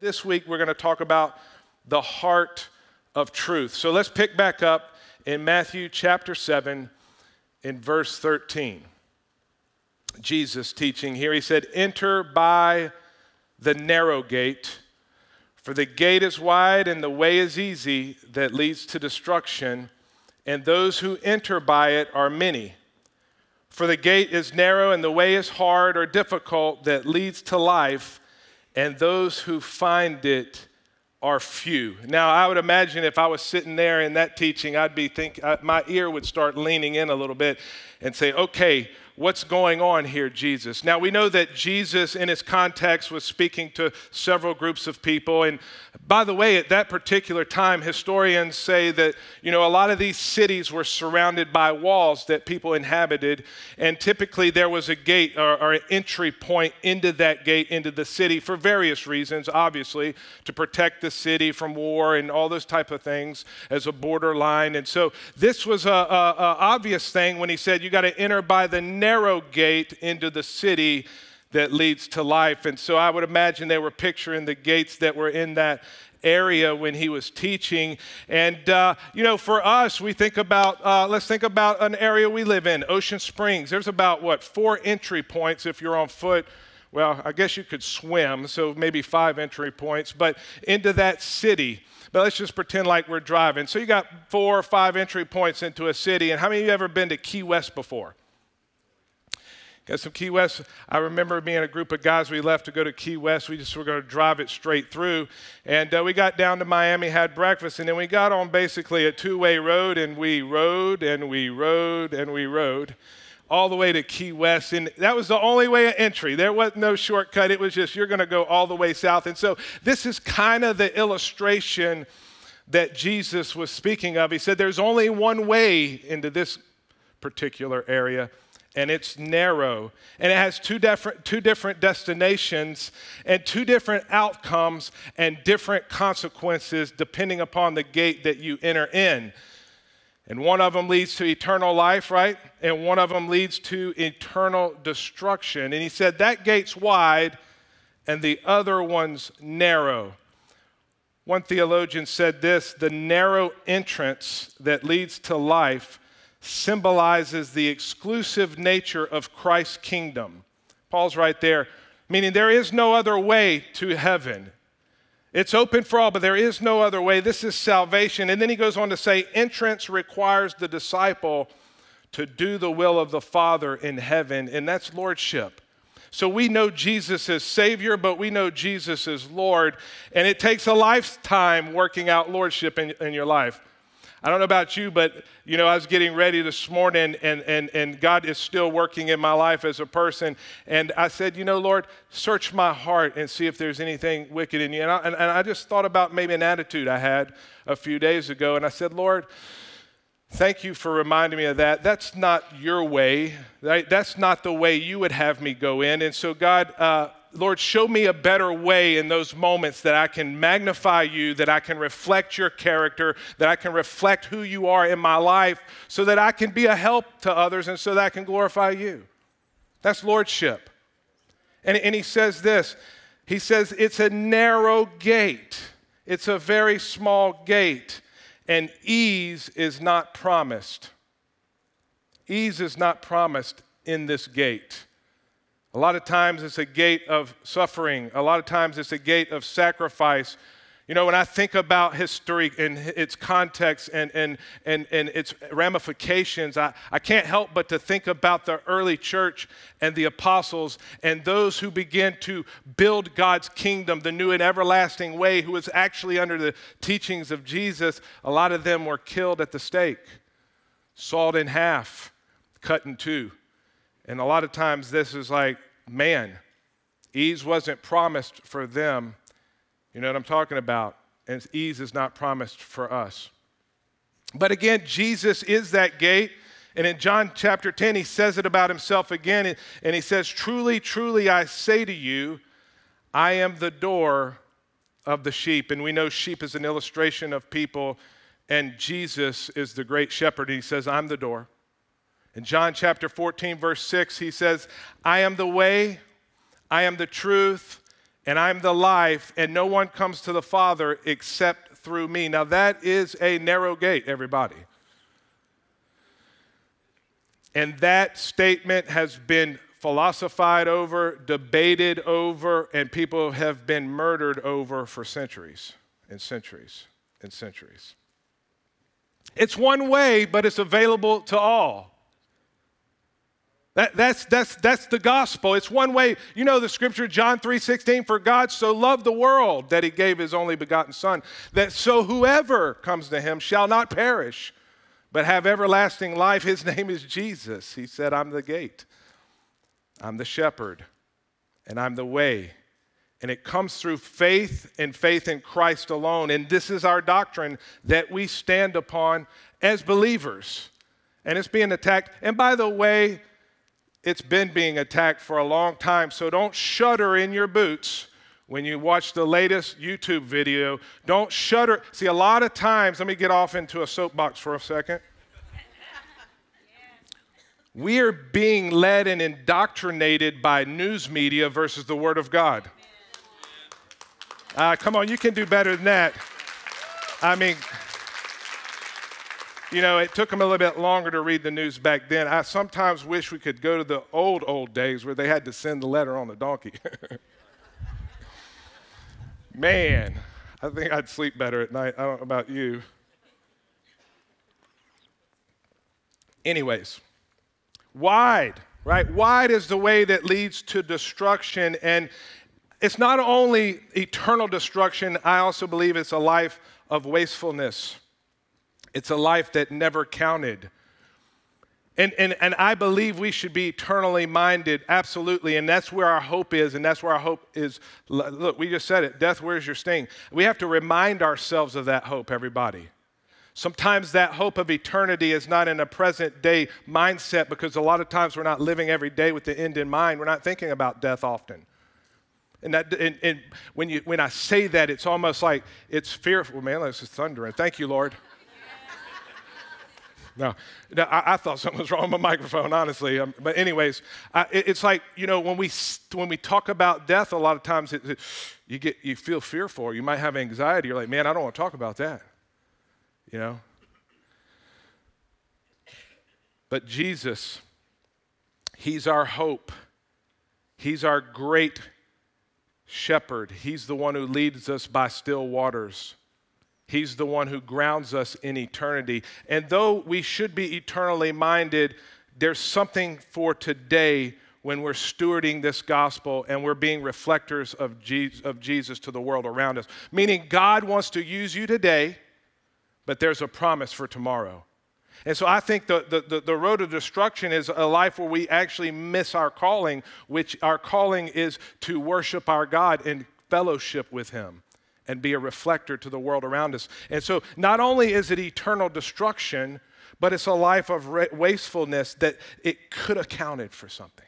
This week, we're going to talk about the heart of truth. So let's pick back up in Matthew chapter 7 in verse 13. Jesus teaching here, he said, "Enter by the narrow gate, for the gate is wide and the way is easy that leads to destruction, and those who enter by it are many. For the gate is narrow and the way is hard or difficult that leads to life, and those who find it are few." Now, I would imagine if I was sitting there in that teaching, I'd be thinking, my ear would start leaning in a little bit and say, okay, what's going on here, Jesus? Now, we know that Jesus, in his context, was speaking to several groups of people. And by the way, at that particular time, historians say that, a lot of these cities were surrounded by walls that people inhabited. And typically, there was a gate or an entry point into that gate, into the city, for various reasons, obviously, to protect the city from war and all those type of things as a borderline. And so this was an obvious thing when he said, you got to enter by the narrow gate into the city that leads to life. And so I would imagine they were picturing the gates that were in that area when he was teaching. And, for us, we think about, let's think about an area we live in, Ocean Springs. There's about, 4 entry points if you're on foot. Well, I guess you could swim, so maybe 5 entry points, but into that city. But let's just pretend like we're driving. So you got 4 or 5 entry points into a city. And how many of you ever been to Key West before? Got some Key West. I remember me and a group of guys, we left to go to Key West. We just were going to drive it straight through. And we got down to Miami, had breakfast, and then we got on basically a two-way road, and we rode, and we rode, and we rode all the way to Key West. And that was the only way of entry. There was no shortcut. It was just you're going to go all the way south. And so this is kind of the illustration that Jesus was speaking of. He said there's only one way into this particular area, and it's narrow, and it has two different destinations and two different outcomes and different consequences depending upon the gate that you enter in. And one of them leads to eternal life, right? And one of them leads to eternal destruction. And he said that gate's wide and the other one's narrow. One theologian said this, the narrow entrance that leads to life symbolizes the exclusive nature of Christ's kingdom. Paul's right there, meaning there is no other way to heaven. It's open for all, but there is no other way. This is salvation. And then he goes on to say, entrance requires the disciple to do the will of the Father in heaven, and that's lordship. So we know Jesus as Savior, but we know Jesus as Lord, and it takes a lifetime working out lordship in your life. I don't know about you, but, I was getting ready this morning, and God is still working in my life as a person. And I said, Lord, search my heart and see if there's anything wicked in you. And I just thought about maybe an attitude I had a few days ago. And I said, Lord, thank you for reminding me of that. That's not your way. Right? That's not the way you would have me go in. And so God, Lord, show me a better way in those moments that I can magnify you, that I can reflect your character, that I can reflect who you are in my life so that I can be a help to others and so that I can glorify you. That's lordship. And he says this, he says it's a narrow gate. It's a very small gate, and ease is not promised. Ease is not promised in this gate. A lot of times it's a gate of suffering. A lot of times it's a gate of sacrifice. When I think about history and its context and its ramifications, I can't help but to think about the early church and the apostles and those who began to build God's kingdom, the new and everlasting way, who was actually under the teachings of Jesus. A lot of them were killed at the stake, sawed in half, cut in two. And a lot of times this is like, man, ease wasn't promised for them. You know what I'm talking about? And ease is not promised for us. But again, Jesus is that gate. And in John chapter 10, he says it about himself again. And he says, "Truly, truly, I say to you, I am the door of the sheep." And we know sheep is an illustration of people. And Jesus is the great shepherd. And he says, "I'm the door." In John chapter 14, verse 6, he says, "I am the way, I am the truth, and I'm the life, and no one comes to the Father except through me. Now that is a narrow gate, everybody. And that statement has been philosophized over, debated over, and people have been murdered over for centuries and centuries and centuries. It's one way, but it's available to all. That's the gospel. It's one way. You know the scripture, John 3:16, for God so loved the world that he gave his only begotten son, that so whoever comes to him shall not perish, but have everlasting life. His name is Jesus. He said, I'm the gate, I'm the shepherd, and I'm the way. And it comes through faith and faith in Christ alone. And this is our doctrine that we stand upon as believers. And it's being attacked. And by the way, it's been being attacked for a long time. So don't shudder in your boots when you watch the latest YouTube video. Don't shudder. See, a lot of times, let me get off into a soapbox for a second. Yeah. We are being led and indoctrinated by news media versus the Word of God. Come on, you can do better than that. I mean, you know, it took them a little bit longer to read the news back then. I sometimes wish we could go to the old days where they had to send the letter on the donkey. Man, I think I'd sleep better at night. I don't know about you. Anyways, wide, right? Wide is the way that leads to destruction, and it's not only eternal destruction, I also believe it's a life of wastefulness. It's a life that never counted. And I believe we should be eternally minded, absolutely, and that's where our hope is, and that's where our hope is. Look, we just said it, death, where's your sting? We have to remind ourselves of that hope, everybody. Sometimes that hope of eternity is not in a present day mindset because a lot of times we're not living every day with the end in mind. We're not thinking about death often. And when I say that, it's almost like it's fearful. Man, this is thundering. Thank you, Lord. No, I thought something was wrong with my microphone, honestly. But anyways, it's like, you know, when we talk about death, a lot of times you feel fearful. Or you might have anxiety. You're like, man, I don't want to talk about that, you know. But Jesus, he's our hope. He's our great shepherd. He's the one who leads us by still waters. He's the one who grounds us in eternity. And though we should be eternally minded, there's something for today when we're stewarding this gospel and we're being reflectors of Jesus to the world around us. Meaning God wants to use you today, but there's a promise for tomorrow. And so I think the road of destruction is a life where we actually miss our calling, which our calling is to worship our God and fellowship with him and be a reflector to the world around us. And so not only is it eternal destruction, but it's a life of wastefulness that it could have counted for something.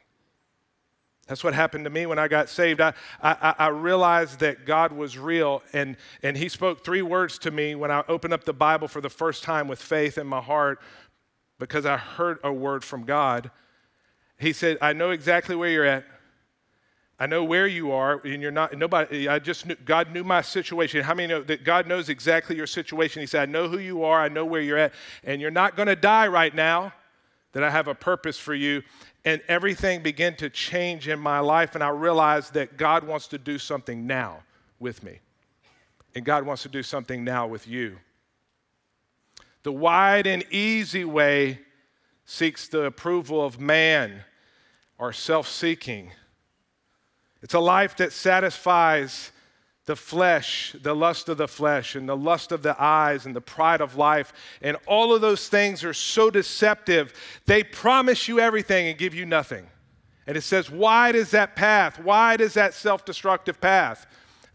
That's what happened to me when I got saved. I realized that God was real, and he spoke three words to me when I opened up the Bible for the first time with faith in my heart because I heard a word from God. He said, I know exactly where you're at. I know where you are, and you're not, nobody, I just knew, God knew my situation. How many know that God knows exactly your situation? He said, I know who you are, I know where you're at, and you're not gonna die right now, that I have a purpose for you. And everything began to change in my life, and I realized that God wants to do something now with me. And God wants to do something now with you. The wide and easy way seeks the approval of man or self-seeking. It's a life that satisfies the flesh, the lust of the flesh, and the lust of the eyes, and the pride of life, and all of those things are so deceptive. They promise you everything and give you nothing. And it says, wide is that path, wide is that self-destructive path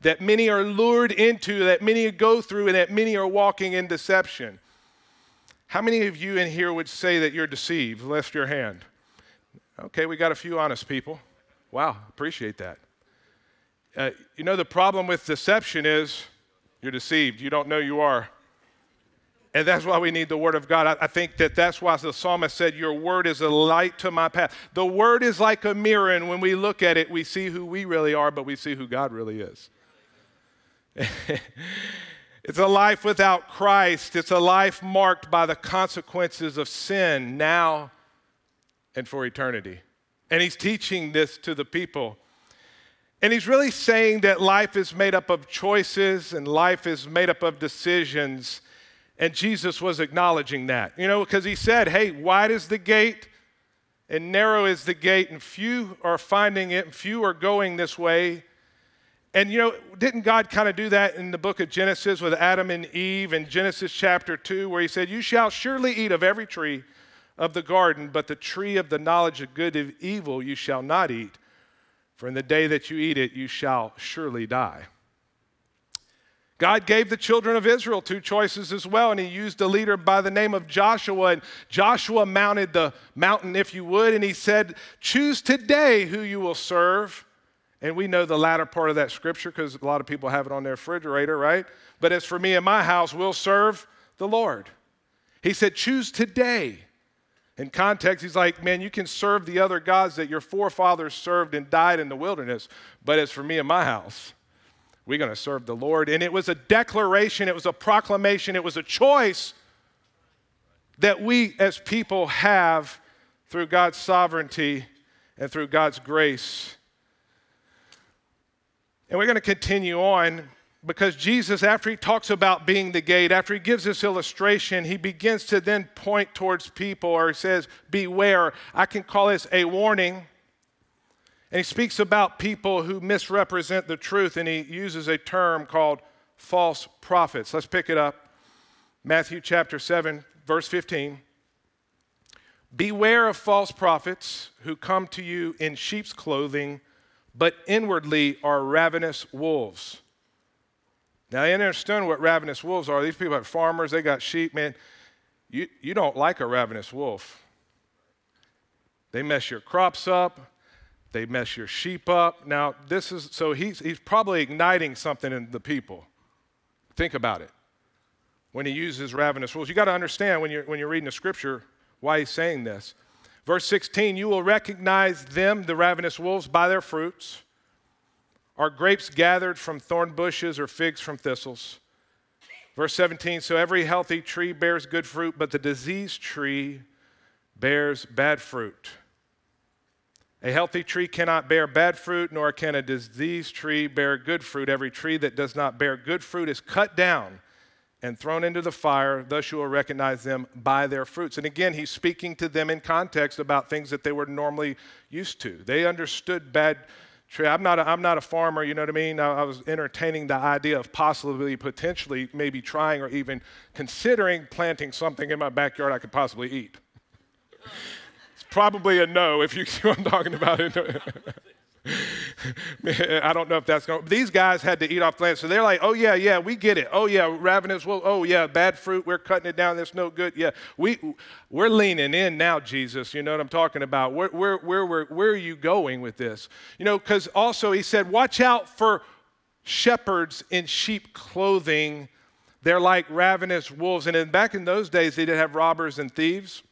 that many are lured into, that many go through, and that many are walking in deception. How many of you in here would say that you're deceived? Lift your hand. Okay, we got a few honest people. Wow, appreciate that. You know, the problem with deception is you're deceived. You don't know you are. And that's why we need the Word of God. I think that that's why the psalmist said, your Word is a light to my path. The Word is like a mirror, and when we look at it, we see who we really are, but we see who God really is. It's a life without Christ. It's a life marked by the consequences of sin now and for eternity. And he's teaching this to the people. And he's really saying that life is made up of choices and life is made up of decisions. And Jesus was acknowledging that, you know, because he said, hey, wide is the gate and narrow is the gate and few are finding it and few are going this way. And, you know, didn't God kind of do that in the book of Genesis with Adam and Eve in Genesis chapter 2, where he said, you shall surely eat of every tree of the garden, but the tree of the knowledge of good and evil you shall not eat, for in the day that you eat it, you shall surely die. God gave the children of Israel two choices as well, and he used a leader by the name of Joshua, and Joshua mounted the mountain, if you would, and he said, choose today who you will serve. And we know the latter part of that scripture because a lot of people have it on their refrigerator, right? But as for me and my house, we'll serve the Lord. He said, choose today. In context, he's like, man, you can serve the other gods that your forefathers served and died in the wilderness, but as for me and my house, we're going to serve the Lord. And it was a declaration, it was a proclamation, it was a choice that we as people have through God's sovereignty and through God's grace. And we're going to continue on because Jesus, after he talks about being the gate, after he gives this illustration, he begins to then point towards people, or he says, beware. I can call this a warning. And he speaks about people who misrepresent the truth, and he uses a term called false prophets. Let's pick it up. Matthew chapter 7, verse 15. Beware of false prophets who come to you in sheep's clothing, but inwardly are ravenous wolves. Now, I understand what ravenous wolves are. These people are farmers. They got sheep. Man, you don't like a ravenous wolf. They mess your crops up. They mess your sheep up. Now, this is, so he's probably igniting something in the people. Think about it. When he uses ravenous wolves, you got to understand when you're reading the scripture why he's saying this. Verse 16, you will recognize them, the ravenous wolves, by their fruits. Are grapes gathered from thorn bushes or figs from thistles? Verse 17, so every healthy tree bears good fruit, but the diseased tree bears bad fruit. A healthy tree cannot bear bad fruit, nor can a diseased tree bear good fruit. Every tree that does not bear good fruit is cut down and thrown into the fire. Thus you will recognize them by their fruits. And again, he's speaking to them in context about things that they were normally used to. They understood bad tree. I'm not a farmer, you know what I mean? I was entertaining the idea of possibly, potentially, maybe trying or even considering planting something in my backyard I could possibly eat. Probably a no, if you see what I'm talking about. I don't know if that's going to. These guys had to eat off the land, so they're like, oh, yeah, we get it. Oh, yeah, ravenous wolf. Oh, yeah, bad fruit. We're cutting it down. That's no good. Yeah, we're leaning in now, Jesus. You know what I'm talking about. Where are you going with this? You know, because also he said, watch out for shepherds in sheep clothing. They're like ravenous wolves. And back in those days, they did have robbers and thieves.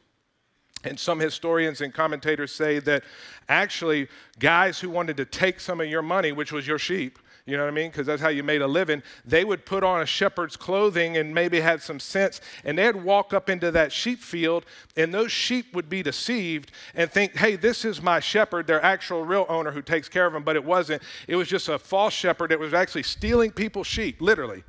And some historians and commentators say that actually guys who wanted to take some of your money, which was your sheep, you know what I mean? Because that's how you made a living. They would put on a shepherd's clothing and maybe had some sense, and they'd walk up into that sheep field, and those sheep would be deceived and think, hey, this is my shepherd, their actual real owner who takes care of them, but it wasn't. It was just a false shepherd that was actually stealing people's sheep, literally.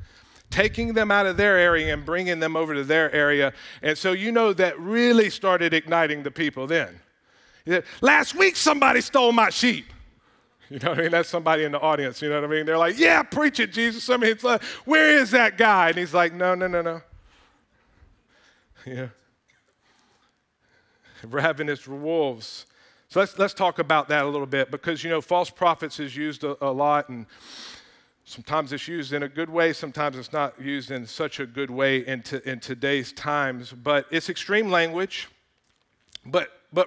Taking them out of their area and bringing them over to their area. And so you know that really started igniting the people then. Last week somebody stole my sheep. You know what I mean? That's somebody in the audience, you know what I mean? They're like, yeah, preach it, Jesus. I mean, it's like, where is that guy? And he's like, no. Yeah. Ravenous wolves. So let's talk about that a little bit because, you know, false prophets is used a lot, and sometimes it's used in a good way, sometimes it's not used in such a good way in today's times, but it's extreme language. But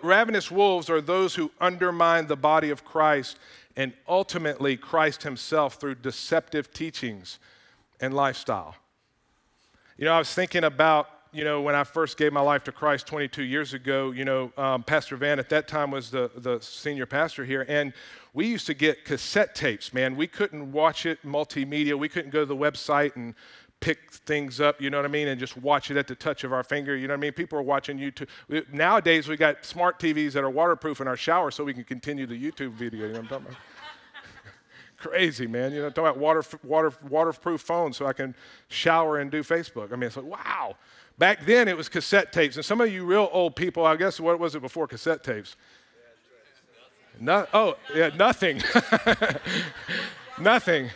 ravenous wolves are those who undermine the body of Christ and ultimately Christ himself through deceptive teachings and lifestyle. You know, I was thinking about you know, when I first gave my life to Christ 22 years ago, you know, Pastor Van at that time was the senior pastor here, and we used to get cassette tapes, man. We couldn't watch it multimedia. We couldn't go to the website and pick things up, you know what I mean, and just watch it at the touch of our finger, you know what I mean? People are watching YouTube. Nowadays, we got smart TVs that are waterproof in our shower so we can continue the YouTube video, you know what I'm talking about? Crazy, man. You know, I'm talking about waterproof phones so I can shower and do Facebook. I mean, it's like, wow. Back then, it was cassette tapes. And some of you real old people, I guess, what was it before cassette tapes? No, oh, yeah, nothing. Nothing.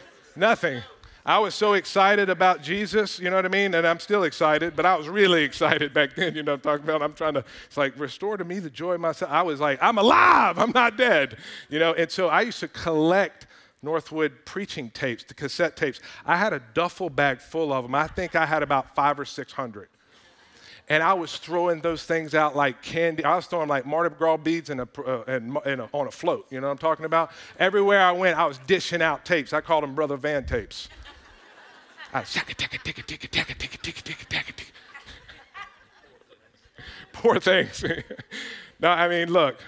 I was so excited about Jesus, you know what I mean? And I'm still excited, but I was really excited back then, you know what I'm talking about? I'm trying to, it's like, restore to me the joy of myself. I was like, I'm alive, I'm not dead, you know? And so I used to collect Northwood preaching tapes, the cassette tapes. I had a duffel bag full of them. I think I had about 500 or 600. And I was throwing those things out like candy. I was throwing like Mardi Gras beads on a float, you know what I'm talking about? Everywhere I went, I was dishing out tapes. I called them Brother Van tapes. Poor things. No, I mean, look,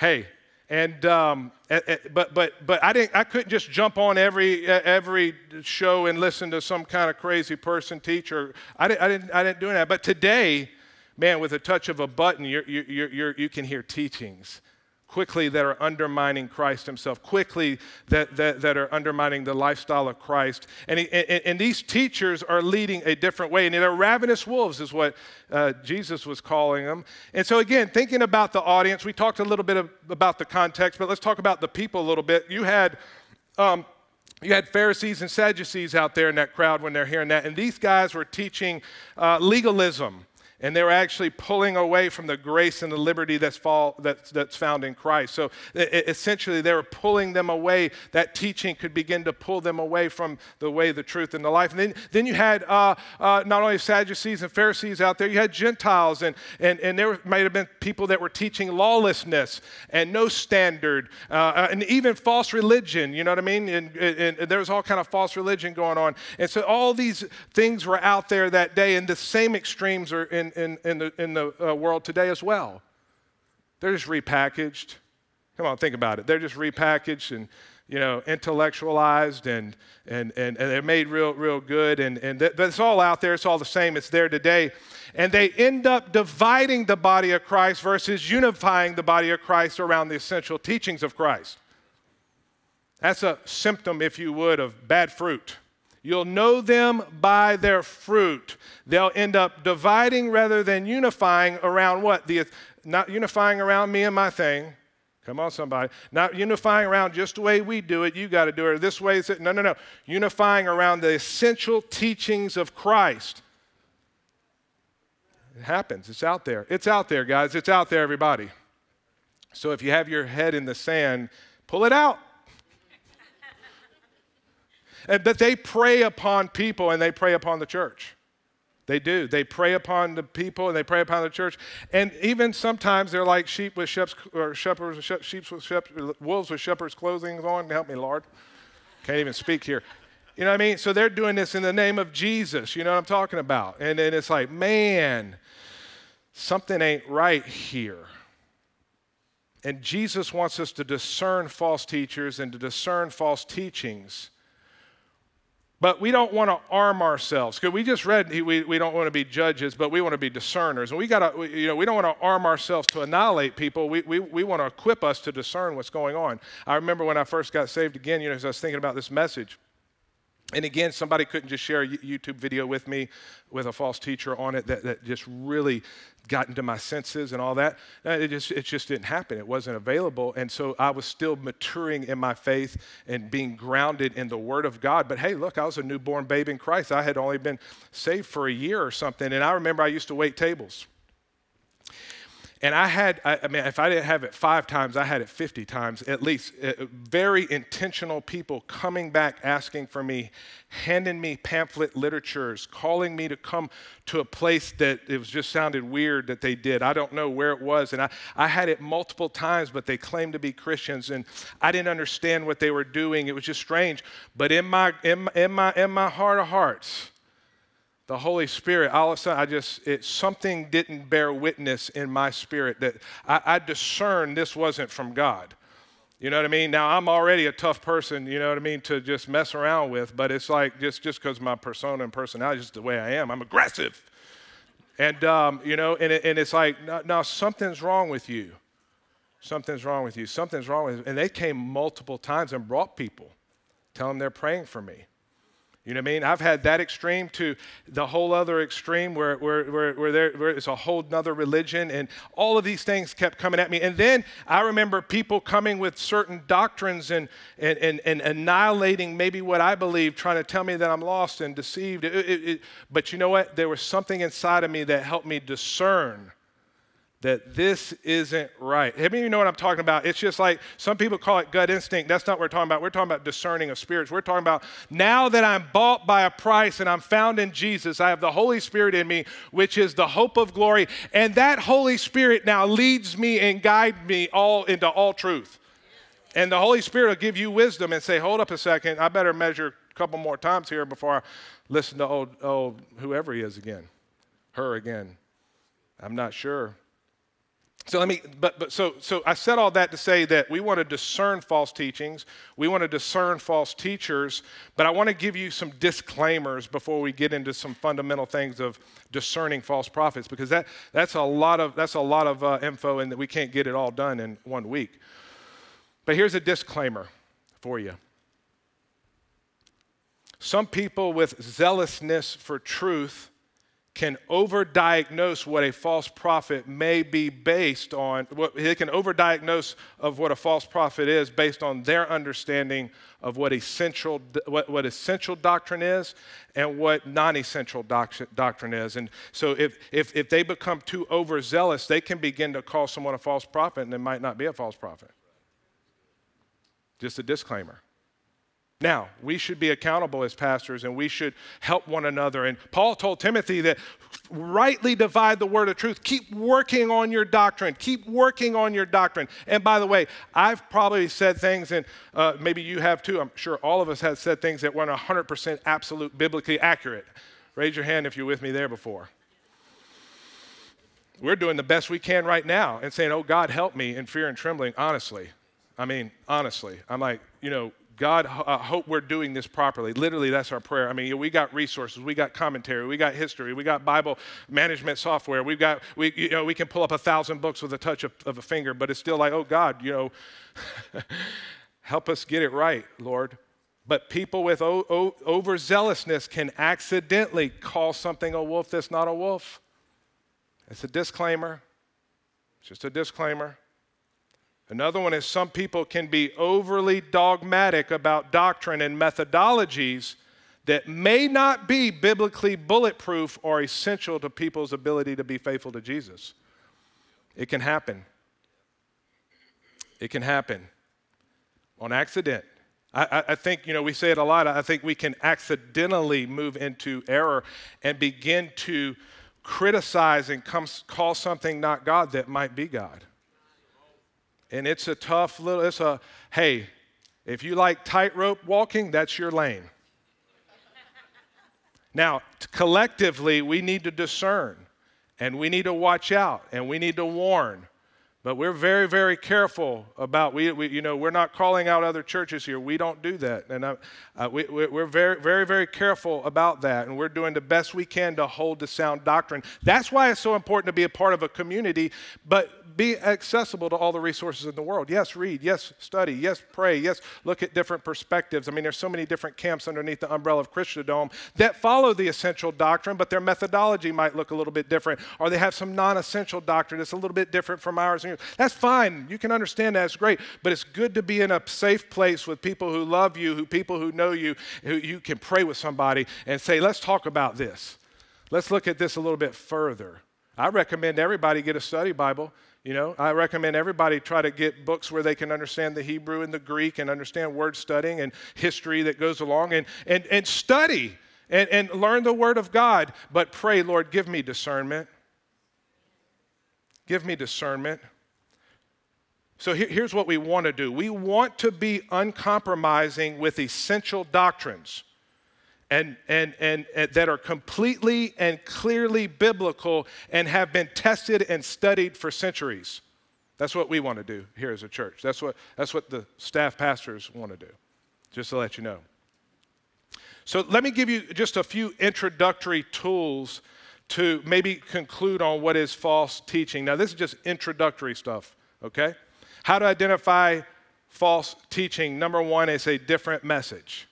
hey, and but I couldn't just jump on every show and listen to some kind of crazy person teacher. I didn't do that. But today, man, with a touch of a button, you can hear teachings quickly that are undermining Christ himself, quickly that are undermining the lifestyle of Christ. And these teachers are leading a different way, and they're ravenous wolves is what Jesus was calling them. And so again, thinking about the audience, we talked a little bit about the context, but let's talk about the people a little bit. You had Pharisees and Sadducees out there in that crowd when they're hearing that, and these guys were teaching legalism. And they were actually pulling away from the grace and the liberty that's found in Christ. So essentially, they were pulling them away. That teaching could begin to pull them away from the way, the truth, and the life. And then you had not only Sadducees and Pharisees out there, you had Gentiles. And there might have been people that were teaching lawlessness and no standard and even false religion, you know what I mean? And there was all kind of false religion going on. And so all these things were out there that day, and the same extremes are in the world today as well. They're just repackaged. Come on, think about it. They're just repackaged and, you know, intellectualized and they're made real good. But it's all out there. It's all the same. It's there today. And they end up dividing the body of Christ versus unifying the body of Christ around the essential teachings of Christ. That's a symptom, if you would, of bad fruit. You'll know them by their fruit. They'll end up dividing rather than unifying around what? Not unifying around me and my thing. Come on, somebody. Not unifying around just the way we do it. You got to do it this way. No. Unifying around the essential teachings of Christ. It happens. It's out there. It's out there, guys. It's out there, everybody. So if you have your head in the sand, pull it out. But they prey upon people and they prey upon the church. They do. They prey upon the people and they prey upon the church. And even sometimes they're like wolves with shepherds' clothing on. Help me, Lord. Can't even speak here. You know what I mean? So they're doing this in the name of Jesus. You know what I'm talking about? And then it's like, man, something ain't right here. And Jesus wants us to discern false teachers and to discern false teachings. But we don't want to arm ourselves. Because we just read we don't want to be judges, but we want to be discerners. And we don't want to arm ourselves to annihilate people. We want to equip us to discern what's going on. I remember when I first got saved again, you know, as I was thinking about this message. And again, somebody couldn't just share a YouTube video with me with a false teacher on it that just really got into my senses and all that. It just didn't happen. It wasn't available. And so I was still maturing in my faith and being grounded in the Word of God. But hey, look, I was a newborn babe in Christ. I had only been saved for a year or something. And I remember I used to wait tables. And if I didn't have it 5 times, I had it 50 times at least. Very intentional people coming back, asking for me, handing me pamphlet literatures, calling me to come to a place that it was just sounded weird that they did. I don't know where it was. And I had it multiple times, but they claimed to be Christians, and I didn't understand what they were doing. It was just strange. But in my heart of hearts, The Holy Spirit, all of a sudden, something didn't bear witness in my spirit that I discerned this wasn't from God. You know what I mean? Now, I'm already a tough person, you know what I mean, to just mess around with, but it's like just because my persona and personality is just the way I am. I'm aggressive. And, you know, and it's like, no, something's wrong with you. Something's wrong with you. Something's wrong with you. And they came multiple times and brought people, telling them they're praying for me. You know what I mean? I've had that extreme to the whole other extreme where it's a whole nother religion, and all of these things kept coming at me. And then I remember people coming with certain doctrines and annihilating maybe what I believe, trying to tell me that I'm lost and deceived. But you know what? There was something inside of me that helped me discern that this isn't right. I mean, you know what I'm talking about. It's just like some people call it gut instinct. That's not what we're talking about. We're talking about discerning of spirits. We're talking about now that I'm bought by a price and I'm found in Jesus, I have the Holy Spirit in me, which is the hope of glory. And that Holy Spirit now leads me and guides me all into all truth. And the Holy Spirit will give you wisdom and say, hold up a second. I better measure a couple more times here before I listen to old whoever he is again, her again. I'm not sure. So so I said all that to say that we want to discern false teachings. We want to discern false teachers, but I want to give you some disclaimers before we get into some fundamental things of discerning false prophets, because that's a lot of info, and that we can't get it all done in 1 week. But here's a disclaimer for you. Some people with zealousness for truth can overdiagnose what a false prophet may be based on. They can overdiagnose of what a false prophet is based on their understanding of what essential doctrine is and what non-essential doctrine is. And so if they become too overzealous, they can begin to call someone a false prophet, and they might not be a false prophet. Just a disclaimer. Now, we should be accountable as pastors, and we should help one another. And Paul told Timothy that rightly divide the word of truth. Keep working on your doctrine. Keep working on your doctrine. And by the way, I've probably said things, and maybe you have too. I'm sure all of us have said things that weren't 100% absolute biblically accurate. Raise your hand if you're with me there before. We're doing the best we can right now and saying, oh, God, help me in fear and trembling, honestly. I mean, honestly. I'm like, you know, God, I hope we're doing this properly. Literally, that's our prayer. I mean, we got resources, we got commentary, we got history, we got Bible management software. We can pull up 1,000 books with a touch of a finger, but it's still like, oh God, you know, help us get it right, Lord. But people with overzealousness can accidentally call something a wolf that's not a wolf. It's a disclaimer. It's just a disclaimer. Another one is some people can be overly dogmatic about doctrine and methodologies that may not be biblically bulletproof or essential to people's ability to be faithful to Jesus. It can happen. It can happen on accident. I think, you know, we say it a lot. I think we can accidentally move into error and begin to criticize and call something not God that might be God. And it's a tough little, hey, if you like tightrope walking, that's your lane. Now, collectively, we need to discern, and we need to watch out, and we need to warn. But we're very, very careful about, we're not calling out other churches here. We don't do that. And we're very, very, very careful about that. And we're doing the best we can to hold the sound doctrine. That's why it's so important to be a part of a community, but be accessible to all the resources in the world. Yes, read. Yes, study. Yes, pray. Yes, look at different perspectives. I mean, there's so many different camps underneath the umbrella of Christendom that follow the essential doctrine, but their methodology might look a little bit different, or they have some non-essential doctrine that's a little bit different from ours. That's fine. You can understand that. It's great. But it's good to be in a safe place with people who love you, people who know you, who you can pray with somebody and say, let's talk about this. Let's look at this a little bit further. I recommend everybody get a study Bible. You know, I recommend everybody try to get books where they can understand the Hebrew and the Greek and understand word studying and history that goes along, and study and learn the Word of God. But pray, Lord, give me discernment. Give me discernment. So here's what we want to do. We want to be uncompromising with essential doctrines and that are completely and clearly biblical and have been tested and studied for centuries. That's what we want to do here as a church. That's what the staff pastors want to do, just to let you know. So let me give you just a few introductory tools to maybe conclude on what is false teaching. Now, this is just introductory stuff, okay? How to identify false teaching. Number one is a different message.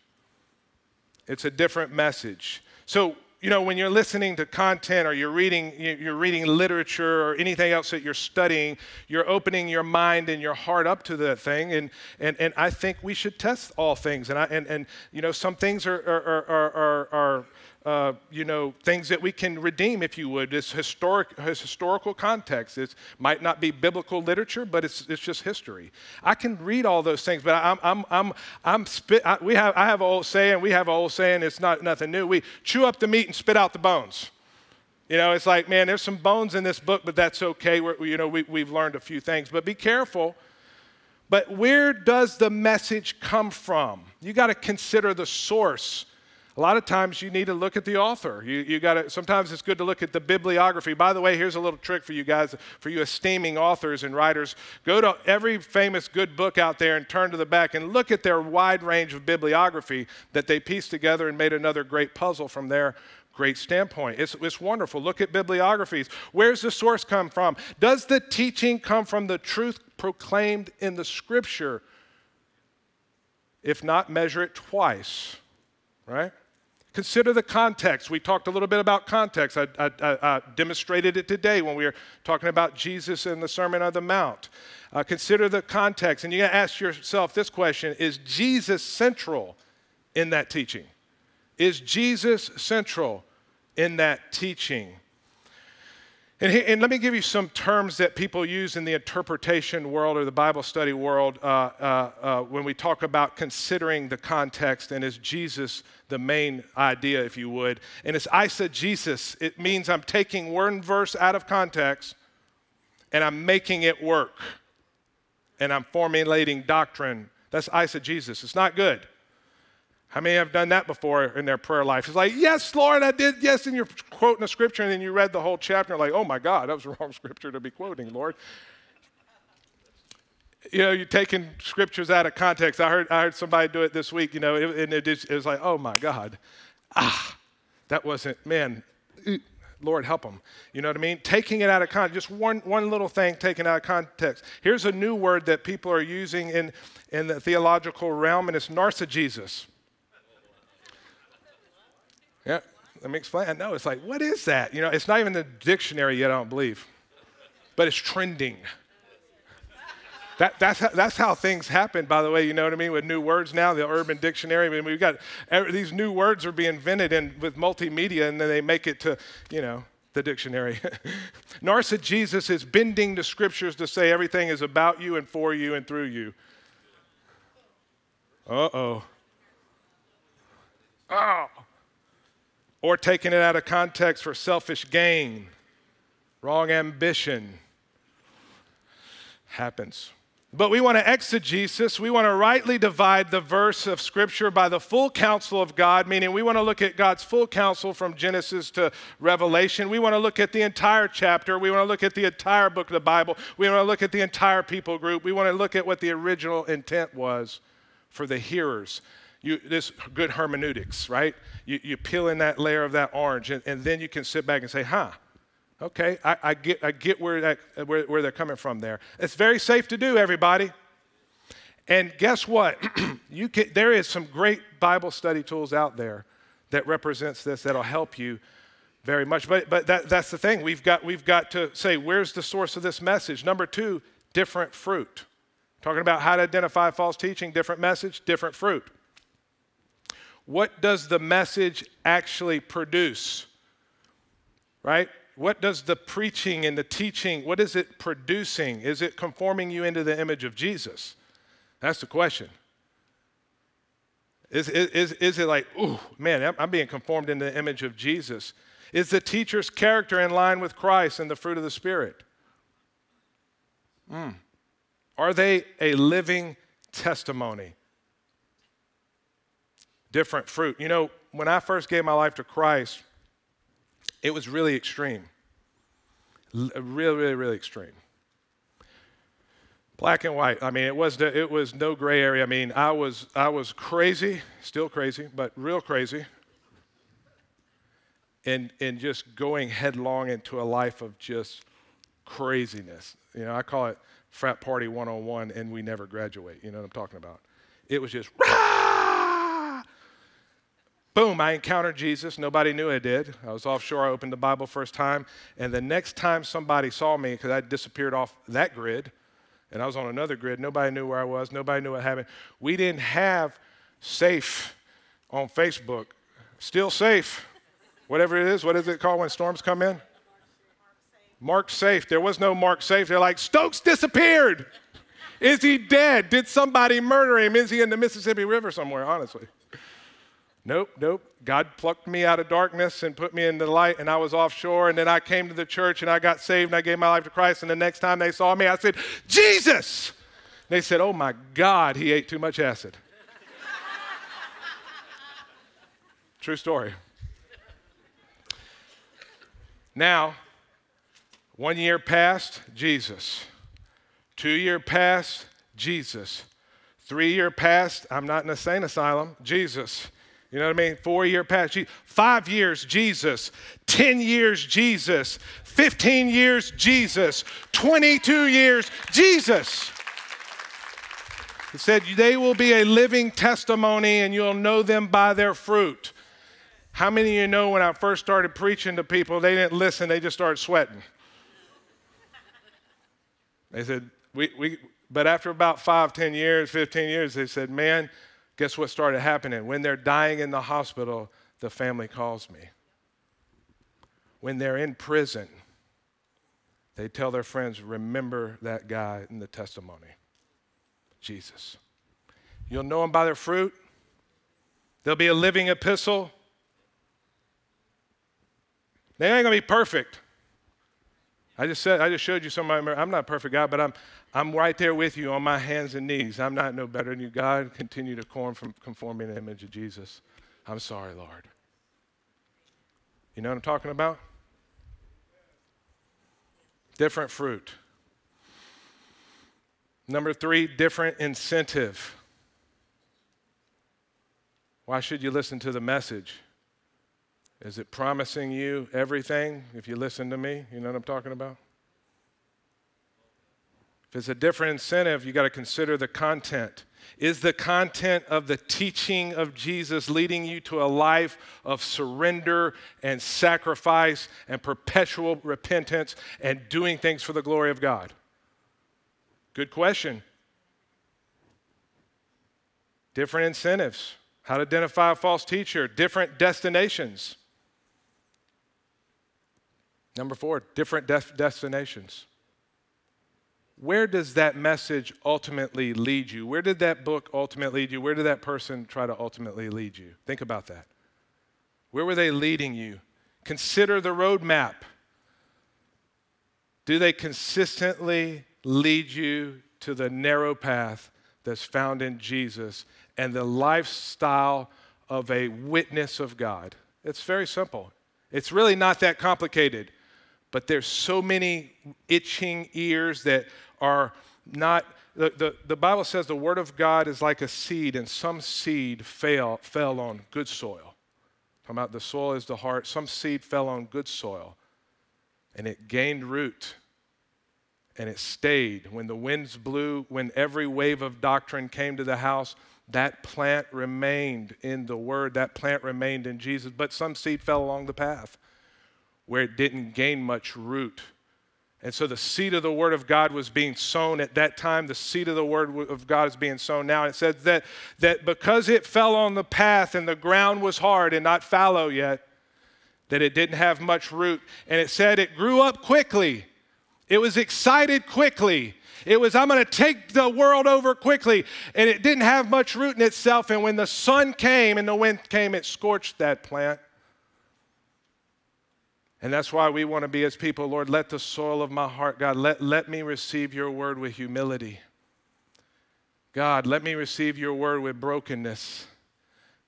It's a different message. So, you know, when you're listening to content or you're reading literature or anything else that you're studying, you're opening your mind and your heart up to that thing. And I think we should test all things. And you know, some things are things that we can redeem, if you would. It's historical context. It might not be biblical literature, but it's just history. I can read all those things, but I have an old saying. We have an old saying. It's not nothing new. We chew up the meat and spit out the bones. You know, it's like, man, there's some bones in this book, but that's okay. We've learned a few things, but be careful. But where does the message come from? You got to consider the source. A lot of times you need to look at the author. Sometimes it's good to look at the bibliography. By the way, here's a little trick for you guys, for you esteeming authors and writers. Go to every famous good book out there and turn to the back and look at their wide range of bibliography that they pieced together and made another great puzzle from their great standpoint. It's wonderful. Look at bibliographies. Where's the source come from? Does the teaching come from the truth proclaimed in the Scripture? If not, measure it twice, right? Consider the context. We talked a little bit about context. I demonstrated it today when we were talking about Jesus and the Sermon on the Mount. Consider the context. And you're going to ask yourself this question: is Jesus central in that teaching? Is Jesus central in that teaching? And let me give you some terms that people use in the interpretation world or the Bible study world when we talk about considering the context, and is Jesus the main idea, if you would. And it's eisegesis. It means I'm taking one verse out of context and I'm making it work, and I'm formulating doctrine. That's eisegesis. It's not good. How many have done that before in their prayer life? It's like, yes, Lord, I did, yes, and you're quoting a scripture, and then you read the whole chapter, like, oh, my God, that was the wrong scripture to be quoting, Lord. You know, you're taking scriptures out of context. I heard somebody do it this week, you know, and it was like, oh, my God. That wasn't, man, Lord, help them. You know what I mean? Taking it out of context, just one little thing taken out of context. Here's a new word that people are using in the theological realm, and it's narcissus. Yeah, let me explain. No, it's like, what is that? You know, it's not even in the dictionary yet, I don't believe. But it's trending. That's how things happen, by the way, you know what I mean, with new words now, the Urban Dictionary. I mean, we've got these new words are being invented with multimedia, and then they make it to, you know, the dictionary. Narcissus is bending the Scriptures to say everything is about you and for you and through you. Uh-oh. Oh. Or taking it out of context for selfish gain, wrong ambition. Happens. But we want to exegesis. We want to rightly divide the verse of Scripture by the full counsel of God, meaning we want to look at God's full counsel from Genesis to Revelation. We want to look at the entire chapter. We want to look at the entire book of the Bible. We want to look at the entire people group. We want to look at what the original intent was for the hearers. This good hermeneutics, right? You peel in that layer of that orange, and then you can sit back and say, huh, okay, I get where they're coming from there. It's very safe to do, everybody. And guess what? There is some great Bible study tools out there that represents this that'll help you very much. But that's the thing. We've got to say, where's the source of this message? Number two, different fruit. Talking about how to identify false teaching, different message, different fruit. What does the message actually produce, right? What does the preaching and the teaching, what is it producing? Is it conforming you into the image of Jesus? That's the question. Is it like, ooh, man, I'm being conformed into the image of Jesus? Is the teacher's character in line with Christ and the fruit of the Spirit? Are they a living testimony? different fruit. You know, when I first gave my life to Christ, it was really extreme. Really extreme. Black and white. I mean, it was no gray area. I mean, I was crazy, still crazy, but real crazy, and just going headlong into a life of just craziness. You know, I call it frat party 101, and we never graduate. You know what I'm talking about? It was just rah! Boom! I encountered Jesus. Nobody knew I did. I was offshore. I opened the Bible first time, and the next time somebody saw me, because I disappeared off that grid. And I was on another grid. Nobody knew where I was. Nobody knew what happened. We didn't have safe on Facebook. Still safe. Whatever it is. What is it called when storms come in? Mark safe. There was no Mark safe. They're like, Stokes disappeared. Is he dead? Did somebody murder him? Is he in the Mississippi River somewhere, honestly? Nope. God plucked me out of darkness and put me in the light, and I was offshore, and then I came to the church, and I got saved, and I gave my life to Christ, and the next time they saw me, I said, Jesus! They said, oh, my God, he ate too much acid. True story. Now, 1 year passed, Jesus. 2 year passed, Jesus. 3 year passed, I'm not in a sane asylum, Jesus. You know what I mean? 4 year past, 5 years, Jesus. 10 years, Jesus. 15 years, Jesus. 22 years, Jesus. He said, they will be a living testimony and you'll know them by their fruit. How many of you know when I first started preaching to people, they didn't listen, they just started sweating. They said, but after about 5, 10 years, 15 years, they said, man, guess what started happening? When they're dying in the hospital, the family calls me. When they're in prison, they tell their friends, remember that guy in the testimony, Jesus. You'll know them by their fruit. They'll be a living epistle. They ain't gonna be perfect. I just showed you somebody. I'm not a perfect guy, but I'm right there with you on my hands and knees. I'm not no better than you. God, continue to conform me to the image of Jesus. I'm sorry, Lord. You know what I'm talking about? Different fruit. Number 3, different incentive. Why should you listen to the message? Is it promising you everything if you listen to me? You know what I'm talking about? If it's a different incentive, you got to consider the content. Is the content of the teaching of Jesus leading you to a life of surrender and sacrifice and perpetual repentance and doing things for the glory of God? Good question. Different incentives. How to identify a false teacher. Different destinations. Number 4, different destinations. Where does that message ultimately lead you? Where did that book ultimately lead you? Where did that person try to ultimately lead you? Think about that. Where were they leading you? Consider the roadmap. Do they consistently lead you to the narrow path that's found in Jesus and the lifestyle of a witness of God? It's very simple. It's really not that complicated. But there's so many itching ears that are not, the Bible says the word of God is like a seed, and some seed fell on good soil. Talking about the soil is the heart. Some seed fell on good soil, and it gained root, and it stayed. When the winds blew, when every wave of doctrine came to the house, that plant remained in the word. That plant remained in Jesus, but some seed fell along the path, where it didn't gain much root. And so the seed of the word of God was being sown at that time. The seed of the word of God is being sown now. It says that because it fell on the path and the ground was hard and not fallow yet, that it didn't have much root. And it said it grew up quickly. It was excited quickly. It was, I'm going to take the world over quickly. And it didn't have much root in itself. And when the sun came and the wind came, it scorched that plant. And that's why we want to be as people, Lord, let the soil of my heart, God, let me receive your word with humility. God, let me receive your word with brokenness.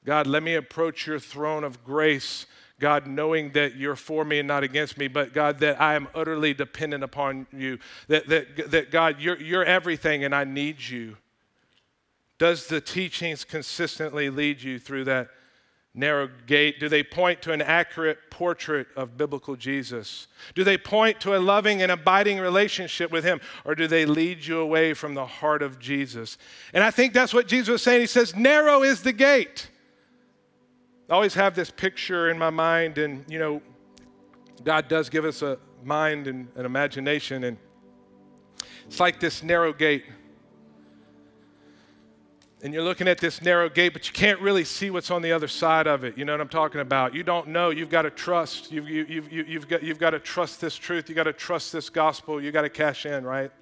God, let me approach your throne of grace, God, knowing that you're for me and not against me, but God, that I am utterly dependent upon you, that God, you're everything and I need you. Does the teachings consistently lead you through that narrow gate? Do they point to an accurate portrait of biblical Jesus? Do they point to a loving and abiding relationship with him? Or do they lead you away from the heart of Jesus? And I think that's what Jesus was saying. He says, narrow is the gate. I always have this picture in my mind, and you know, God does give us a mind and an imagination, and it's like this narrow gate. And you're looking at this narrow gate, but you can't really see what's on the other side of it. You know what I'm talking about? You don't know. You've got to trust. You've got to trust this truth. You've got to trust this gospel. You've got to cash in, right?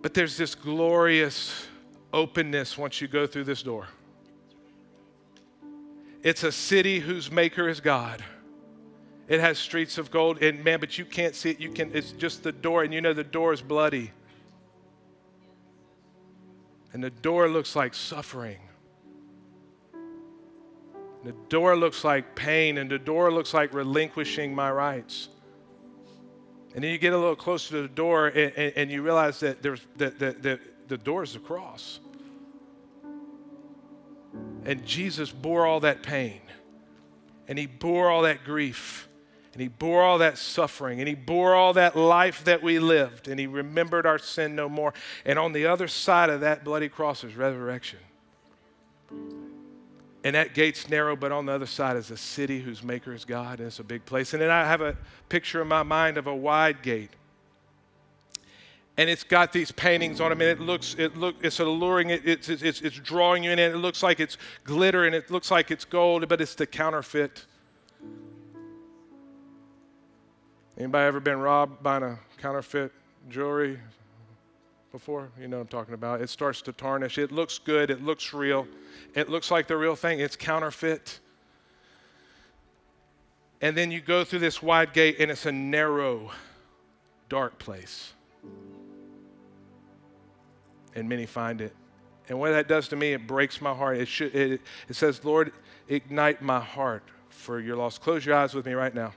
But there's this glorious openness once you go through this door. It's a city whose maker is God. It has streets of gold. And man, but you can't see it. It's just the door, and you know the door is bloody. And the door looks like suffering. The door looks like pain, and the door looks like relinquishing my rights. And then you get a little closer to the door, and you realize that the door is the cross. And Jesus bore all that pain, and he bore all that grief, and he bore all that suffering, and he bore all that life that we lived, and he remembered our sin no more. And on the other side of that bloody cross is resurrection. And that gate's narrow, but on the other side is a city whose maker is God, and it's a big place. And then I have a picture in my mind of a wide gate. And it's got these paintings on them, and it's alluring, it's drawing you in, and it looks like it's glitter, and it looks like it's gold, but it's the counterfeit. Anybody ever been robbed buying a counterfeit jewelry before? You know what I'm talking about. It starts to tarnish. It looks good. It looks real. It looks like the real thing. It's counterfeit. And then you go through this wide gate, and it's a narrow, dark place. And many find it. And what that does to me, it breaks my heart. It says, Lord, ignite my heart for your loss. Close your eyes with me right now.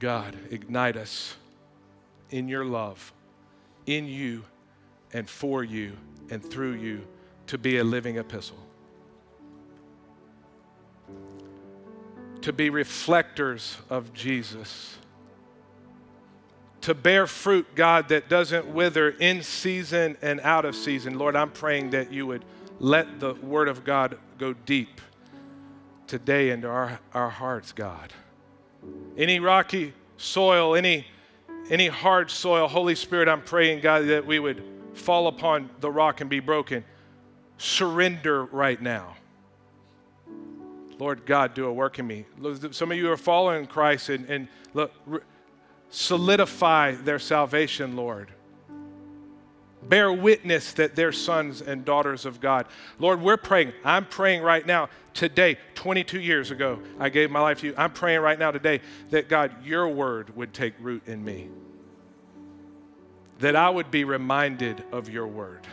God, ignite us in your love, in you and for you and through you to be a living epistle. To be reflectors of Jesus. To bear fruit, God, that doesn't wither in season and out of season. Lord, I'm praying that you would let the word of God go deep today into our hearts, God. Any rocky soil, any hard soil, Holy Spirit, I'm praying, God, that we would fall upon the rock and be broken. Surrender right now. Lord God, do a work in me. Some of you are following Christ and look, solidify their salvation, Lord. Bear witness that they're sons and daughters of God. Lord, we're praying. I'm praying right now, today, 22 years ago, I gave my life to you. I'm praying right now today that, God, your word would take root in me. That I would be reminded of your word.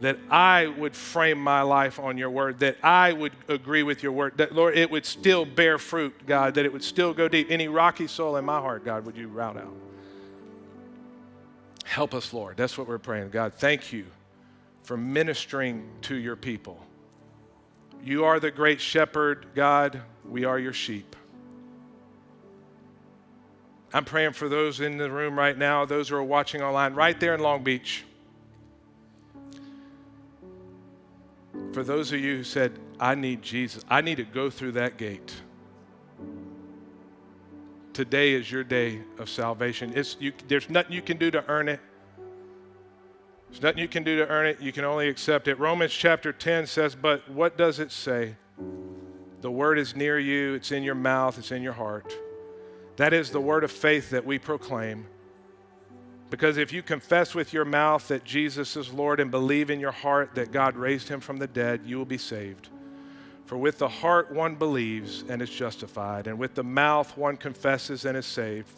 That I would frame my life on your word. That I would agree with your word. That, Lord, it would still bear fruit, God. That it would still go deep. Any rocky soul in my heart, God, would you rout out? Help us, Lord. That's what we're praying. God, thank you for ministering to your people. You are the great shepherd, God. We are your sheep. I'm praying for those in the room right now, those who are watching online, right there in Long Beach. For those of you who said, I need Jesus, I need to go through that gate. Today is your day of salvation. There's nothing you can do to earn it. There's nothing you can do to earn it. You can only accept it. Romans chapter 10 says, but what does it say? The word is near you. It's in your mouth. It's in your heart. That is the word of faith that we proclaim. Because if you confess with your mouth that Jesus is Lord and believe in your heart that God raised him from the dead, you will be saved. For with the heart one believes and is justified, and with the mouth one confesses and is saved.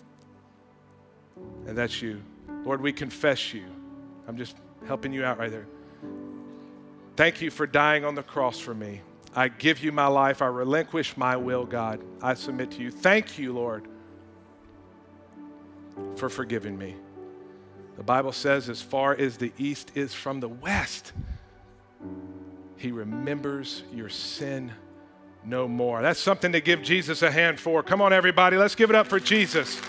And that's you. Lord, we confess you. I'm just helping you out right there. Thank you for dying on the cross for me. I give you my life. I relinquish my will, God. I submit to you. Thank you, Lord, for forgiving me. The Bible says, as far as the east is from the west, he remembers your sin no more. That's something to give Jesus a hand for. Come on, everybody. Let's give it up for Jesus.